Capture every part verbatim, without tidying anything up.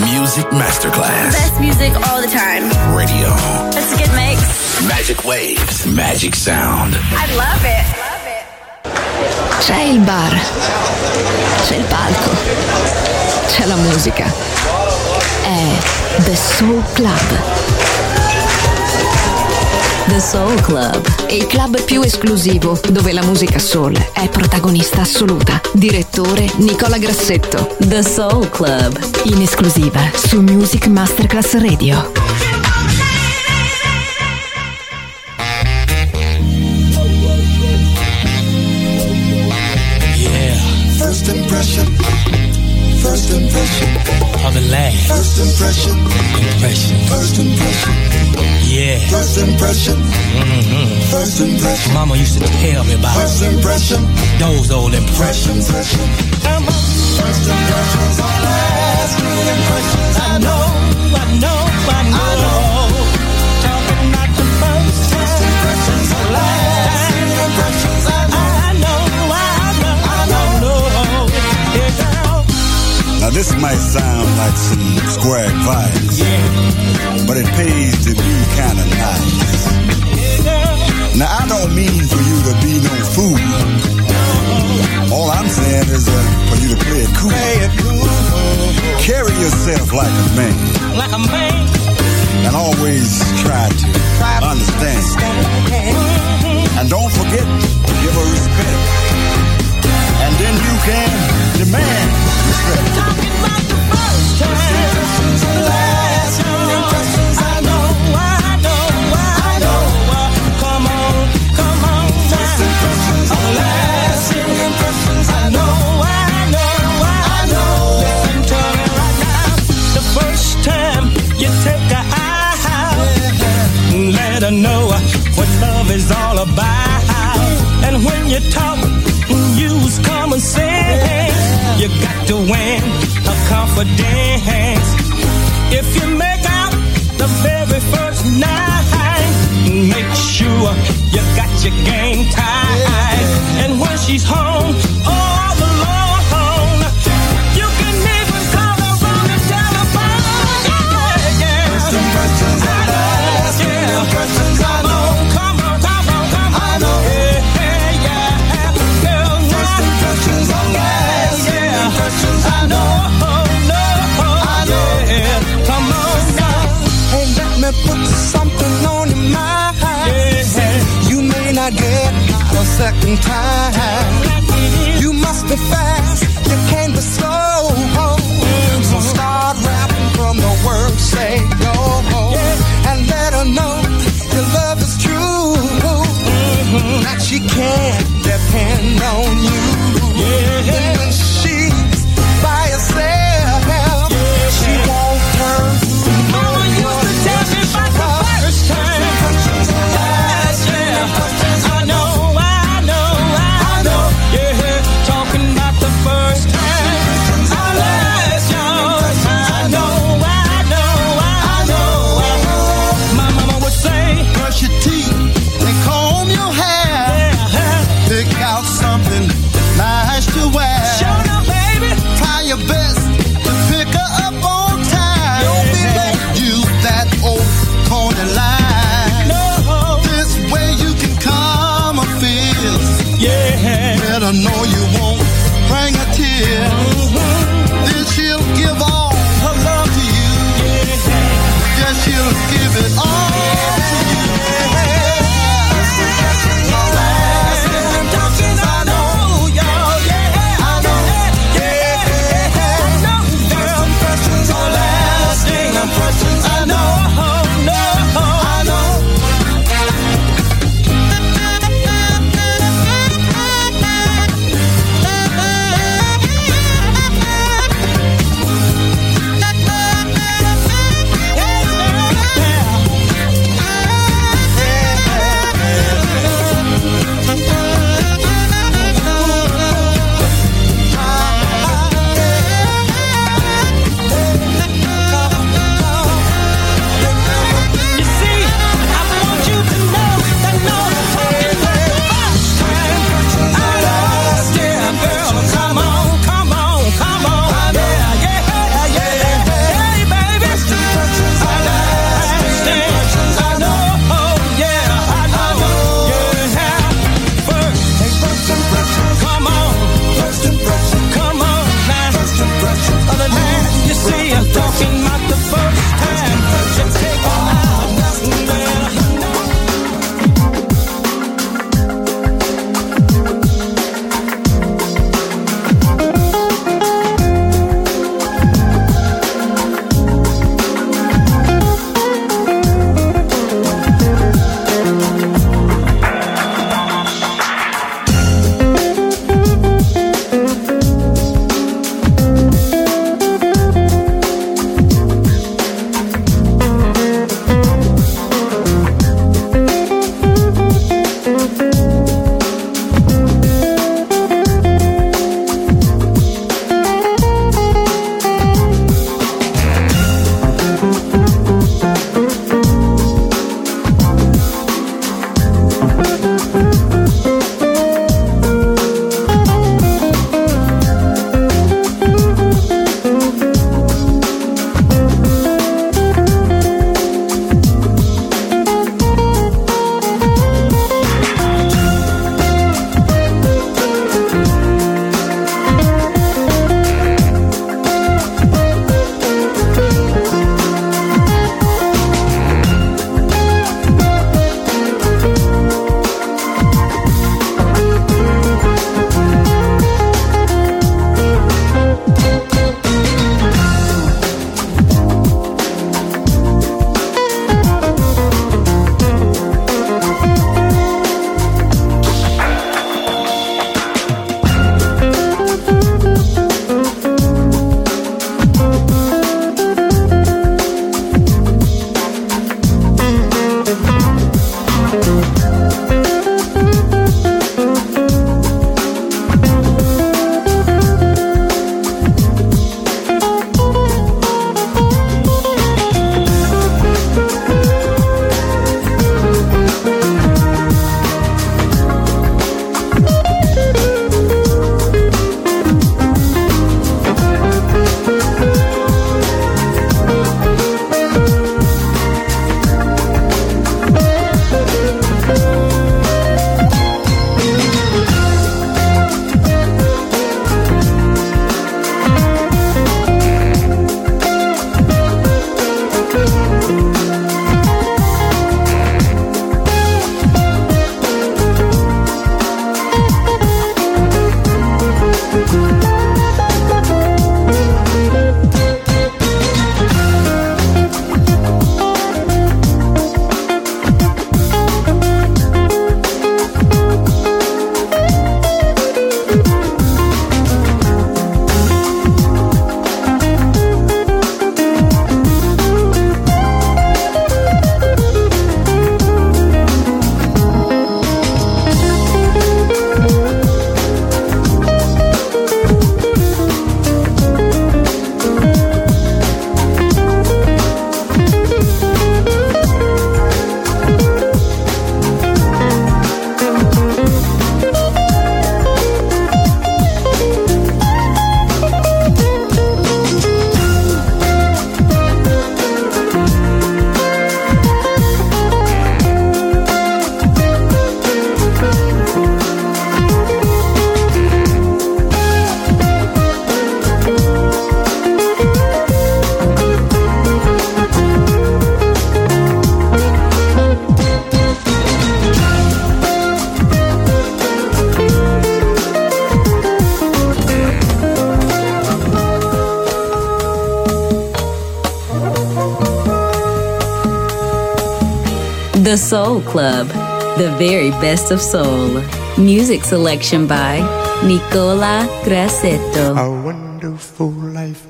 Music Masterclass. Best music all the time. Radio. That's a good mix. Magic waves. Magic sound. I love it. C'è il bar. C'è il palco. C'è la musica. È The Soul Club. The Soul Club è il club più esclusivo dove la musica soul è protagonista assoluta. Direttore Nicola Grassetto. The Soul Club in esclusiva su Music Masterclass Radio. First impression, impression. First impression, yeah. First impression, mm-hmm. First impression. Mama used to tell me about first impression. Those old impressions. First impressions are lasting impressions. I know, I know, I know. I know. Tell them not the first. First impressions are lasting impressions. I know, I know, I know, I know. Yeah. Now this might sound like some square advice, yeah, but it pays to be kind of nice. Yeah. Now I don't mean for you to be no fool. No. All I'm saying is uh, for you to play it cool. Play it cool. Carry yourself like a man. Like a man. And always try to try understand. understand. Mm-hmm. And don't forget to give her respect. And then you can demand. Talking about the first time. First impressions and last impressions. I know, I know, I know. Come on, come on. First impressions and last impressions. I know, I know, I know. Listen to me right now. The first time you take her out, let her know what love is all about. And when you talk, use common sense. You got to win a confidence. If you make out the very first night, make sure you got your game tight. And when she's home all alone, you can even call her on the telephone. Yeah, yeah. First impressions are last impressions. I know. Come on, come on, come on. I know. Yeah, yeah. Girl, first impressions are last. I know, no, I know. Yeah. Come on now, hey, let me put something on your mind. Yeah. You may not get a second time. You must be fast, you can't be slow. So start rapping from the word, say go, and let her know your love is true. That she can't depend on you. Yeah. When she herself, yeah, she won't turn. Mama used to tell me about the first time. Last impressions, I know, I know, I know. Yeah, talking about the first time. Last impressions, I know, I know, I know. My mama would say, brush your teeth and comb your hair. Pick out something nice to wear. Show up, baby. Try your best to pick her up on time. Don't be late. Use that old corner line. No. This way you can calm her fears. Yeah. Let her know you won't bring a tear. Mm-hmm. Then she'll give all her love to you. Yeah. Yeah, she'll give it all to you. First impressions are last impressions. I know, y'all. Yeah, I know. Impressions, I know, no, I know. Yeah, yeah, yeah. The Soul Club, the very best of soul. Music selection by Nicola Grassetto. A wonderful life.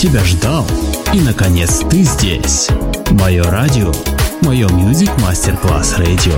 тебя ждал, и наконец ты здесь. Мое радио, мое Music Masterclass Radio.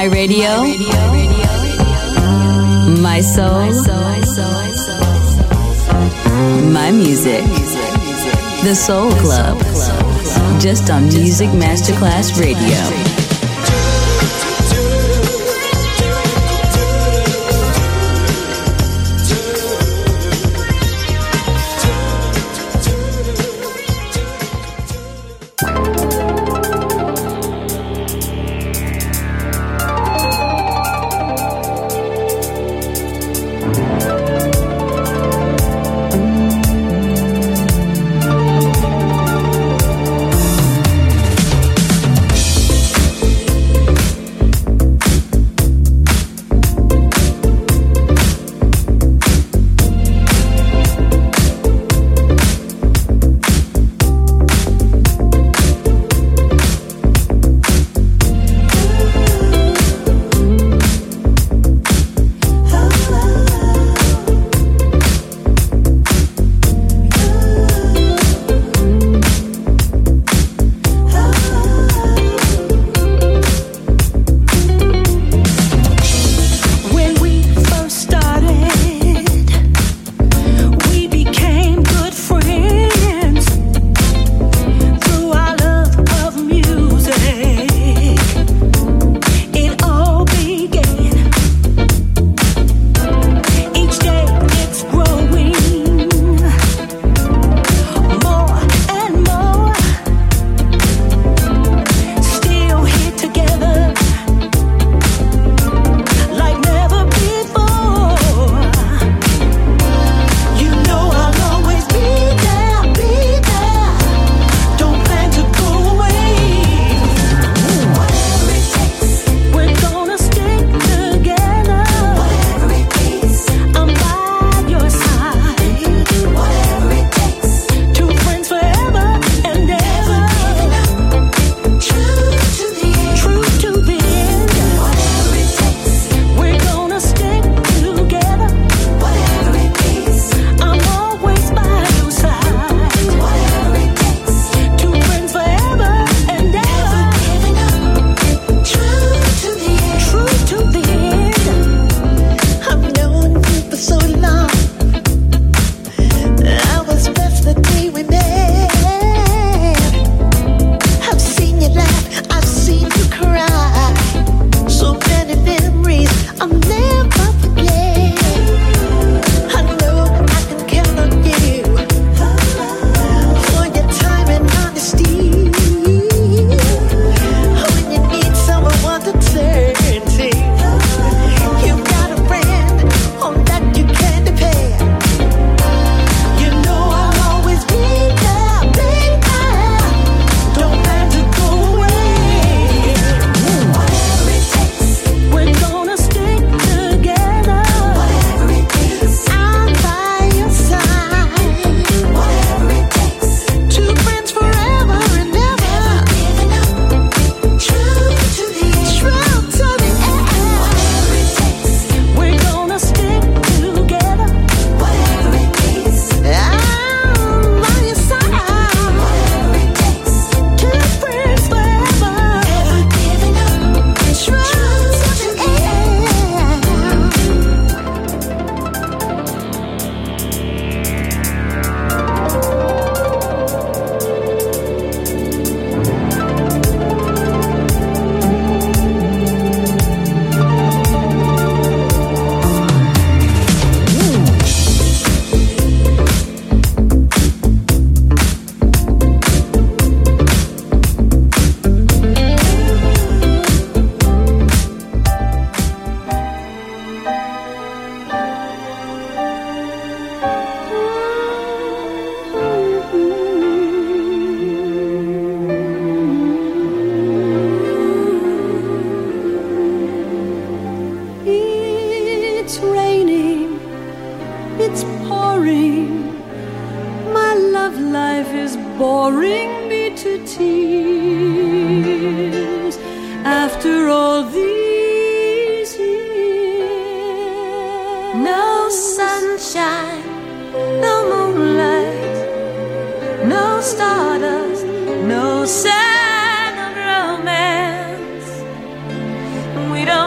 My radio, my soul, my music. The Soul Club, just on Music Masterclass Radio. I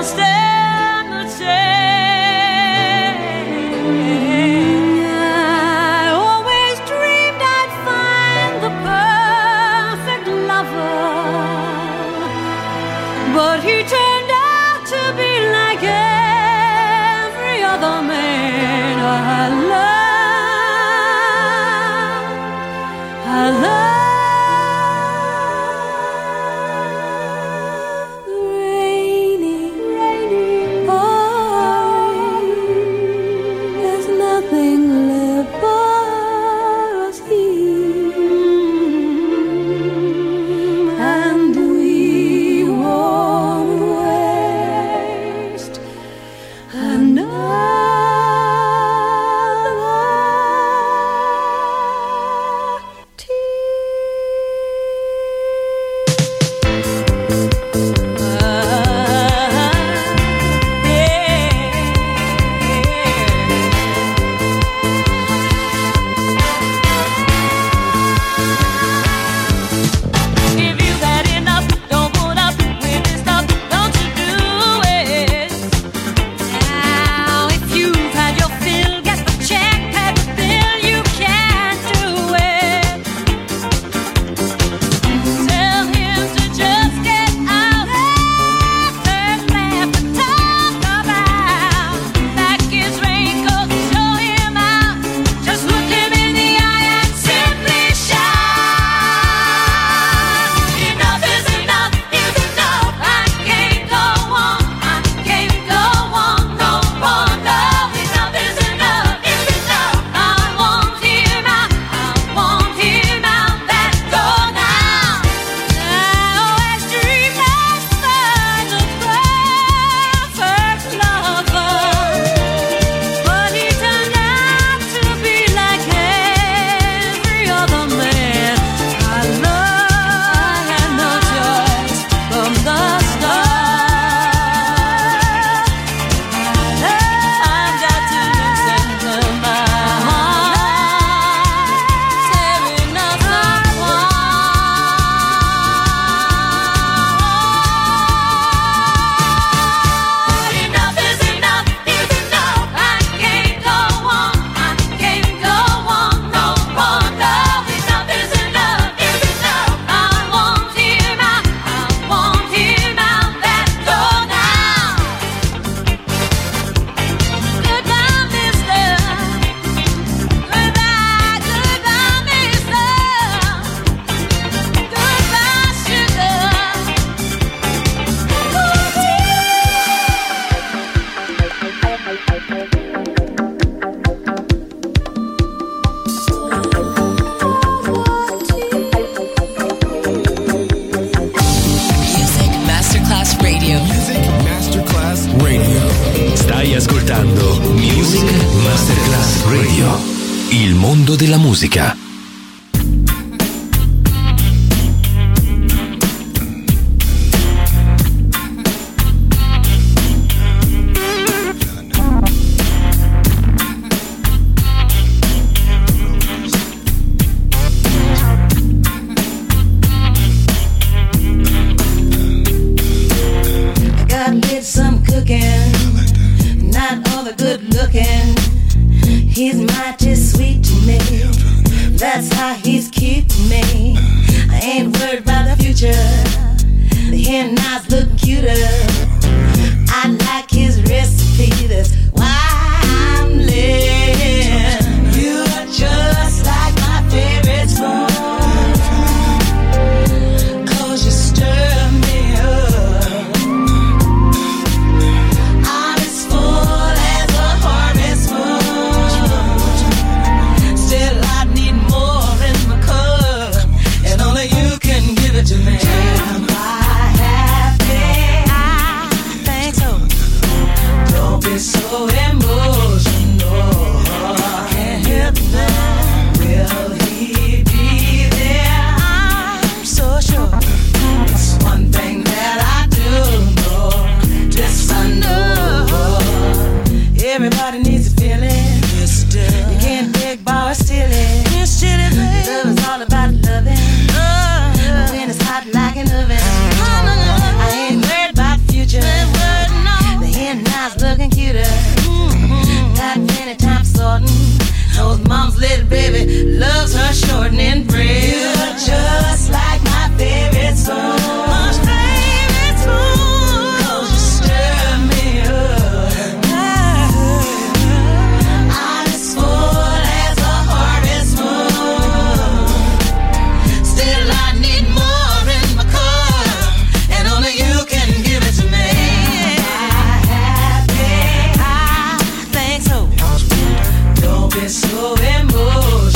so emotional.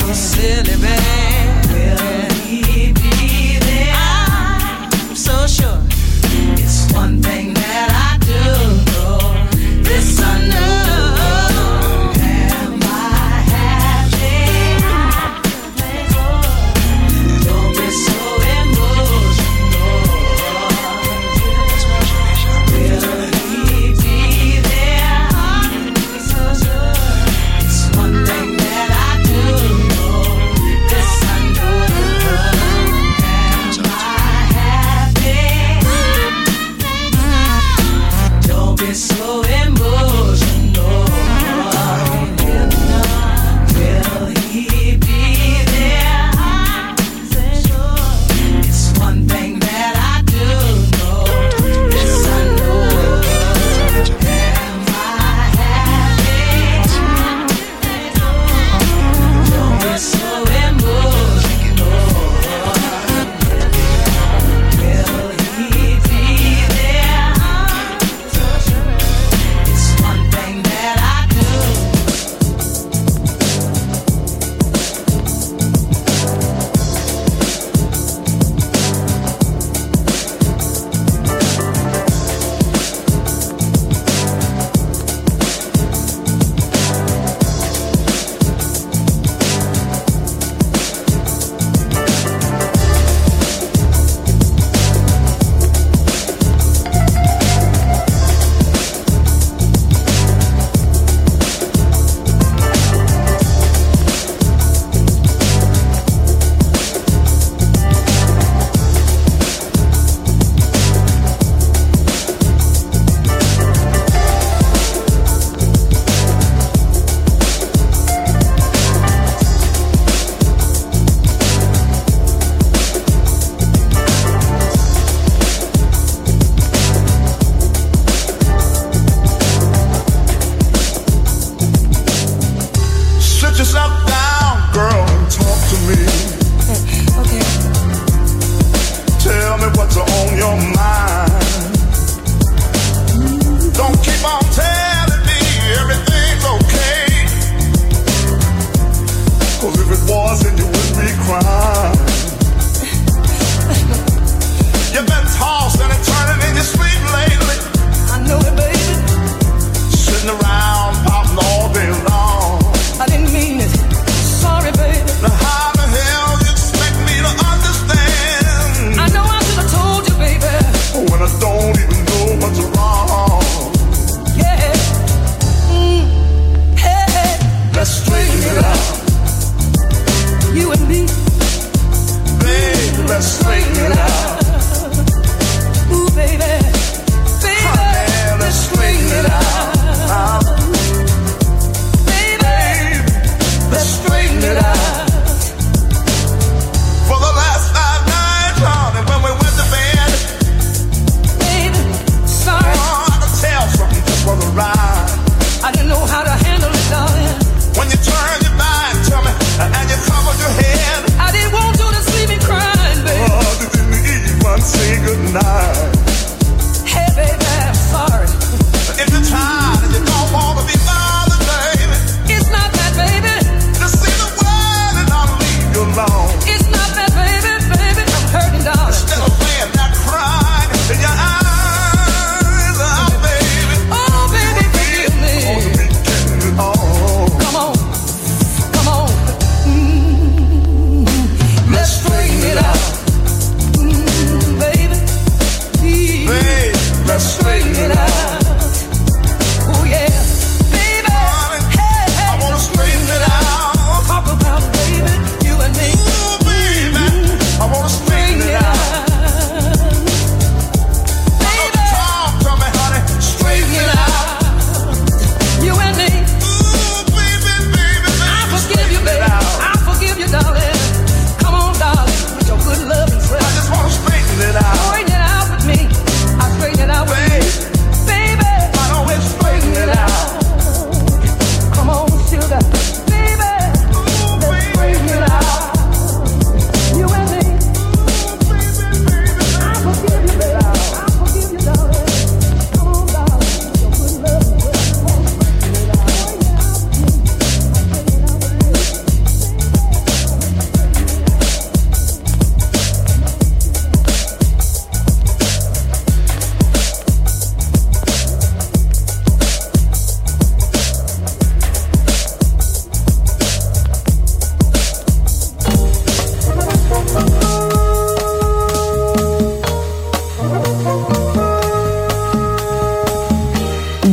So silly, babe. Will he be there? I'm so sure. It's one thing that I do know. This I know.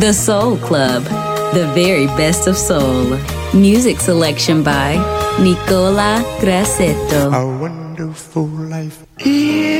The Soul Club, the very best of soul. Music selection by Nicola Grassetto. A wonderful life is.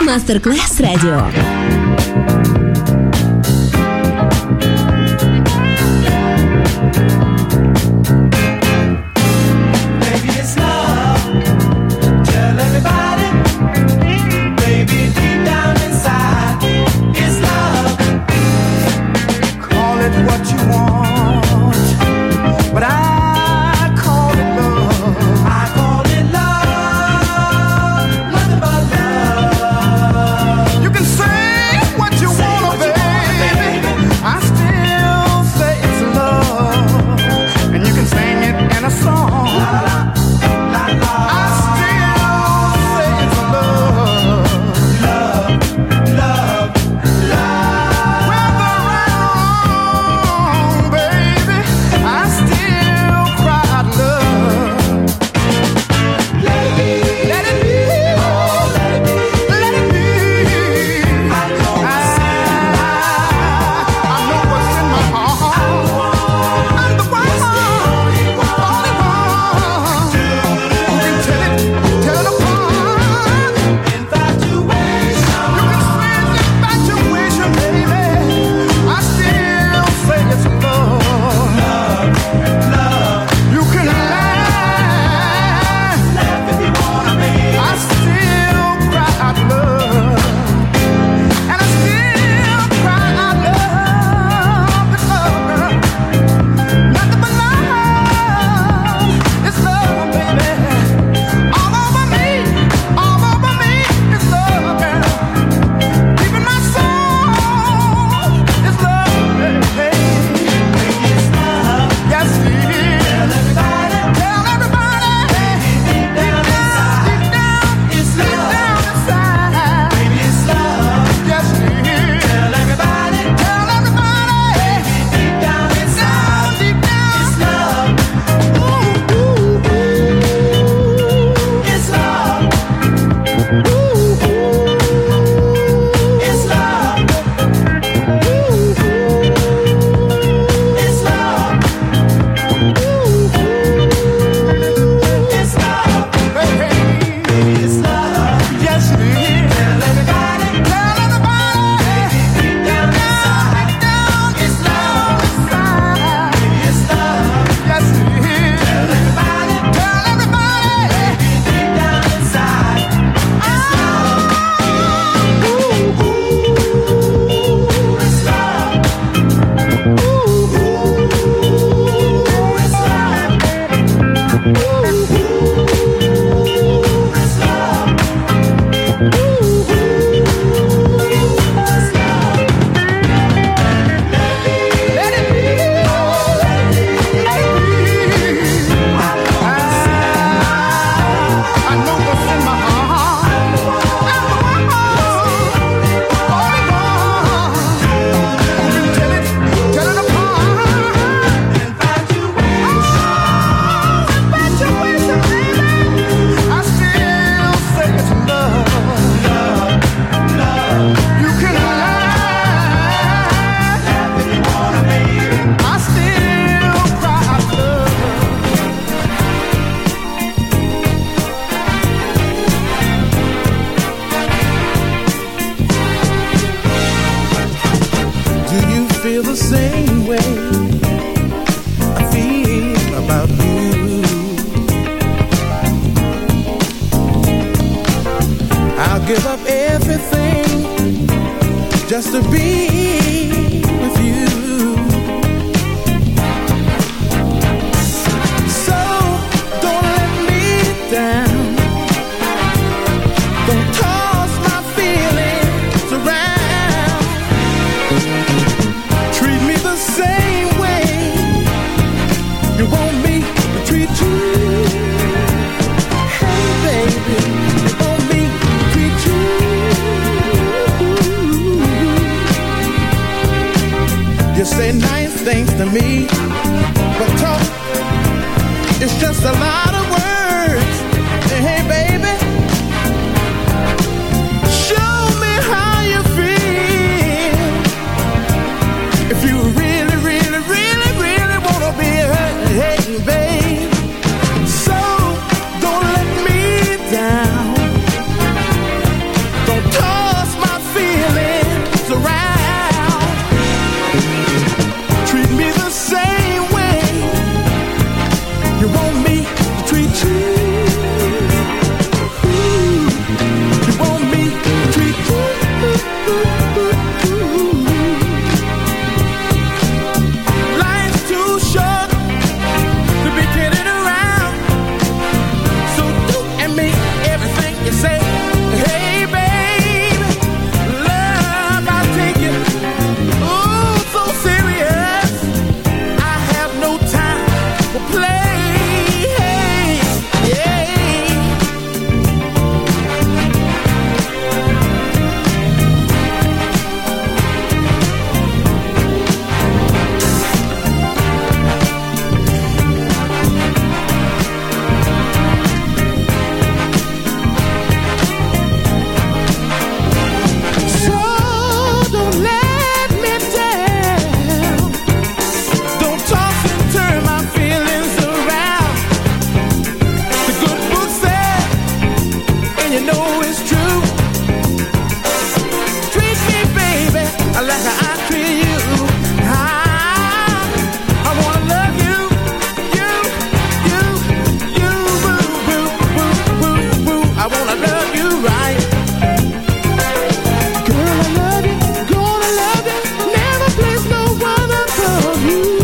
Music Masterclass Radio. you know it's true. Treat me, baby, like I treat you. I, I wanna love you, you, you, you, woo, woo, woo, woo, woo. I wanna love you right. Girl, I love you, gonna love you. Never place no one above you.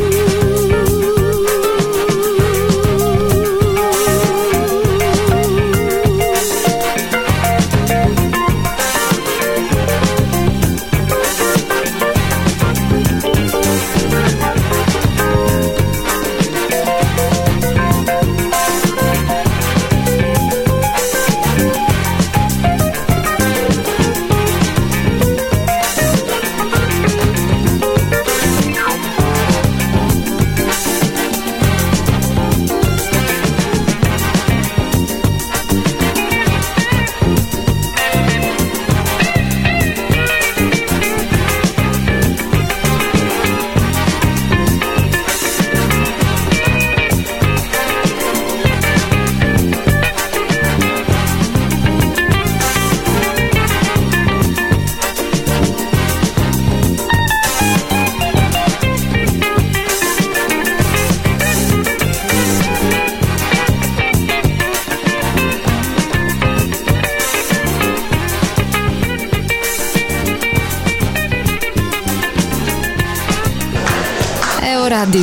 Di